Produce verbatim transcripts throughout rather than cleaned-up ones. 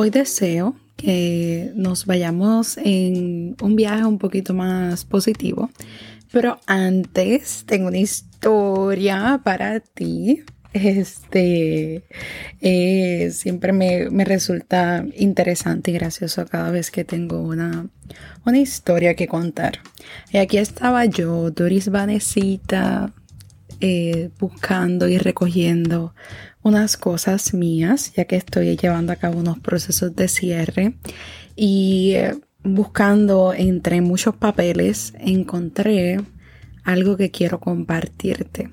Hoy deseo que nos vayamos en un viaje un poquito más positivo, pero antes tengo una historia para ti. Este eh, siempre me, me resulta interesante y gracioso cada vez que tengo una, una historia que contar. Y aquí estaba yo, Doris Vanesita, eh, buscando y recogiendo unas cosas mías, ya que estoy llevando a cabo unos procesos de cierre, y buscando entre muchos papeles encontré algo que quiero compartirte.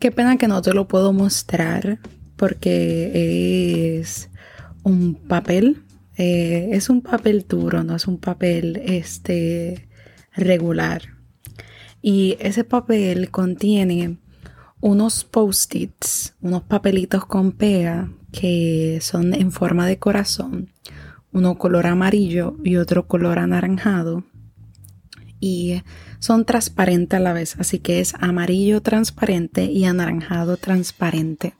Qué pena que no te lo puedo mostrar porque es un papel, eh, es un papel duro, no es un papel este, regular, y ese papel contiene unos post-its, unos papelitos con pega que son en forma de corazón, uno color amarillo y otro color anaranjado, y son transparentes a la vez, así que es amarillo transparente y anaranjado transparente,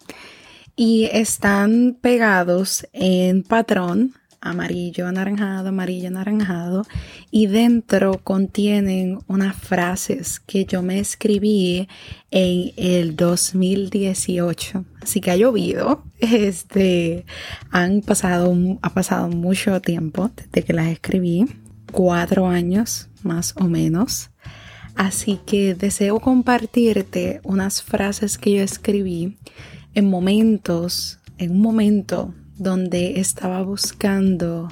y están pegados en patrón amarillo, anaranjado, amarillo, anaranjado, y dentro contienen unas frases que yo me escribí en el dos mil dieciocho. Así que ha llovido, este, han pasado, ha pasado mucho tiempo desde que las escribí, cuatro años más o menos. Así que deseo compartirte unas frases que yo escribí en momentos, en un momento donde estaba buscando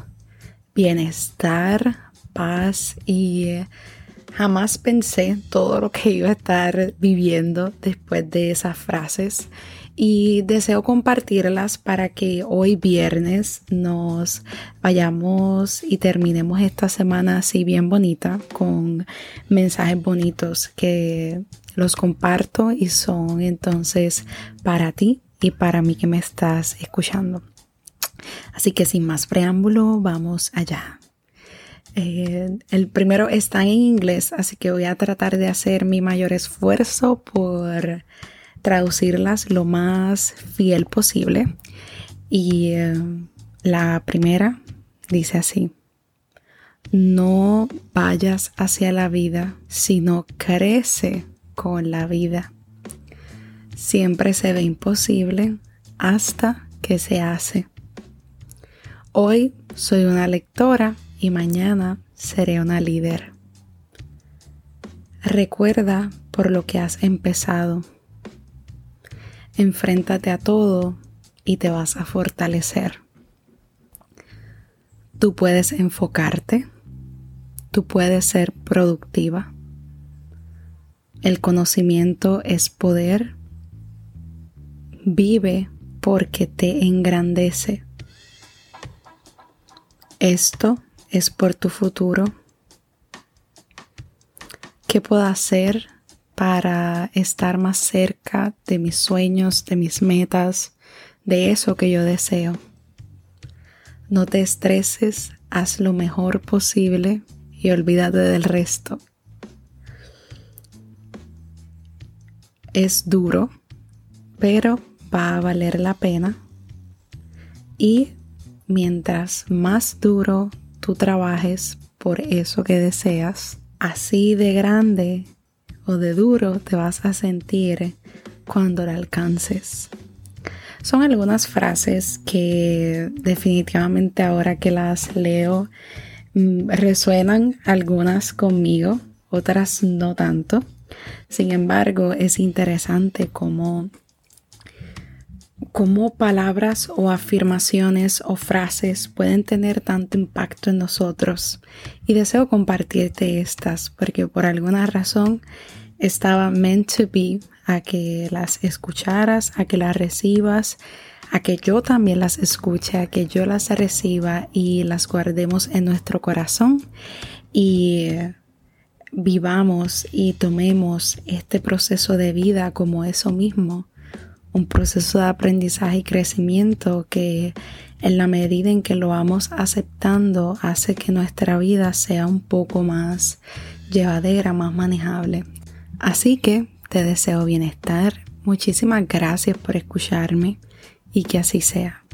bienestar, paz, y jamás pensé todo lo que iba a estar viviendo después de esas frases, y deseo compartirlas para que hoy viernes nos vayamos y terminemos esta semana así bien bonita, con mensajes bonitos que los comparto y son entonces para ti y para mí que me estás escuchando. Así que sin más preámbulo, vamos allá. Eh, el primero está en inglés, así que voy a tratar de hacer mi mayor esfuerzo por traducirlas lo más fiel posible. Y eh, la primera dice así: no vayas hacia la vida, sino crece con la vida. Siempre se ve imposible hasta que se hace. Hoy soy una lectora y mañana seré una líder. Recuerda por lo que has empezado. Enfréntate a todo y te vas a fortalecer. Tú puedes enfocarte. Tú puedes ser productiva. El conocimiento es poder. Vive porque te engrandece. Esto es por tu futuro. ¿Qué puedo hacer para estar más cerca de mis sueños, de mis metas, de eso que yo deseo? No te estreses, haz lo mejor posible y olvídate del resto. Es duro, pero va a valer la pena, y mientras más duro tú trabajes por eso que deseas, así de grande o de duro te vas a sentir cuando la alcances. Son algunas frases que definitivamente ahora que las leo resuenan algunas conmigo, otras no tanto. Sin embargo, es interesante cómo Cómo palabras o afirmaciones o frases pueden tener tanto impacto en nosotros, y deseo compartirte estas porque por alguna razón estaba meant to be a que las escucharas, a que las recibas, a que yo también las escuche, a que yo las reciba y las guardemos en nuestro corazón y vivamos y tomemos este proceso de vida como eso mismo. Un proceso de aprendizaje y crecimiento que en la medida en que lo vamos aceptando hace que nuestra vida sea un poco más llevadera, más manejable. Así que te deseo bienestar. Muchísimas gracias por escucharme y que así sea.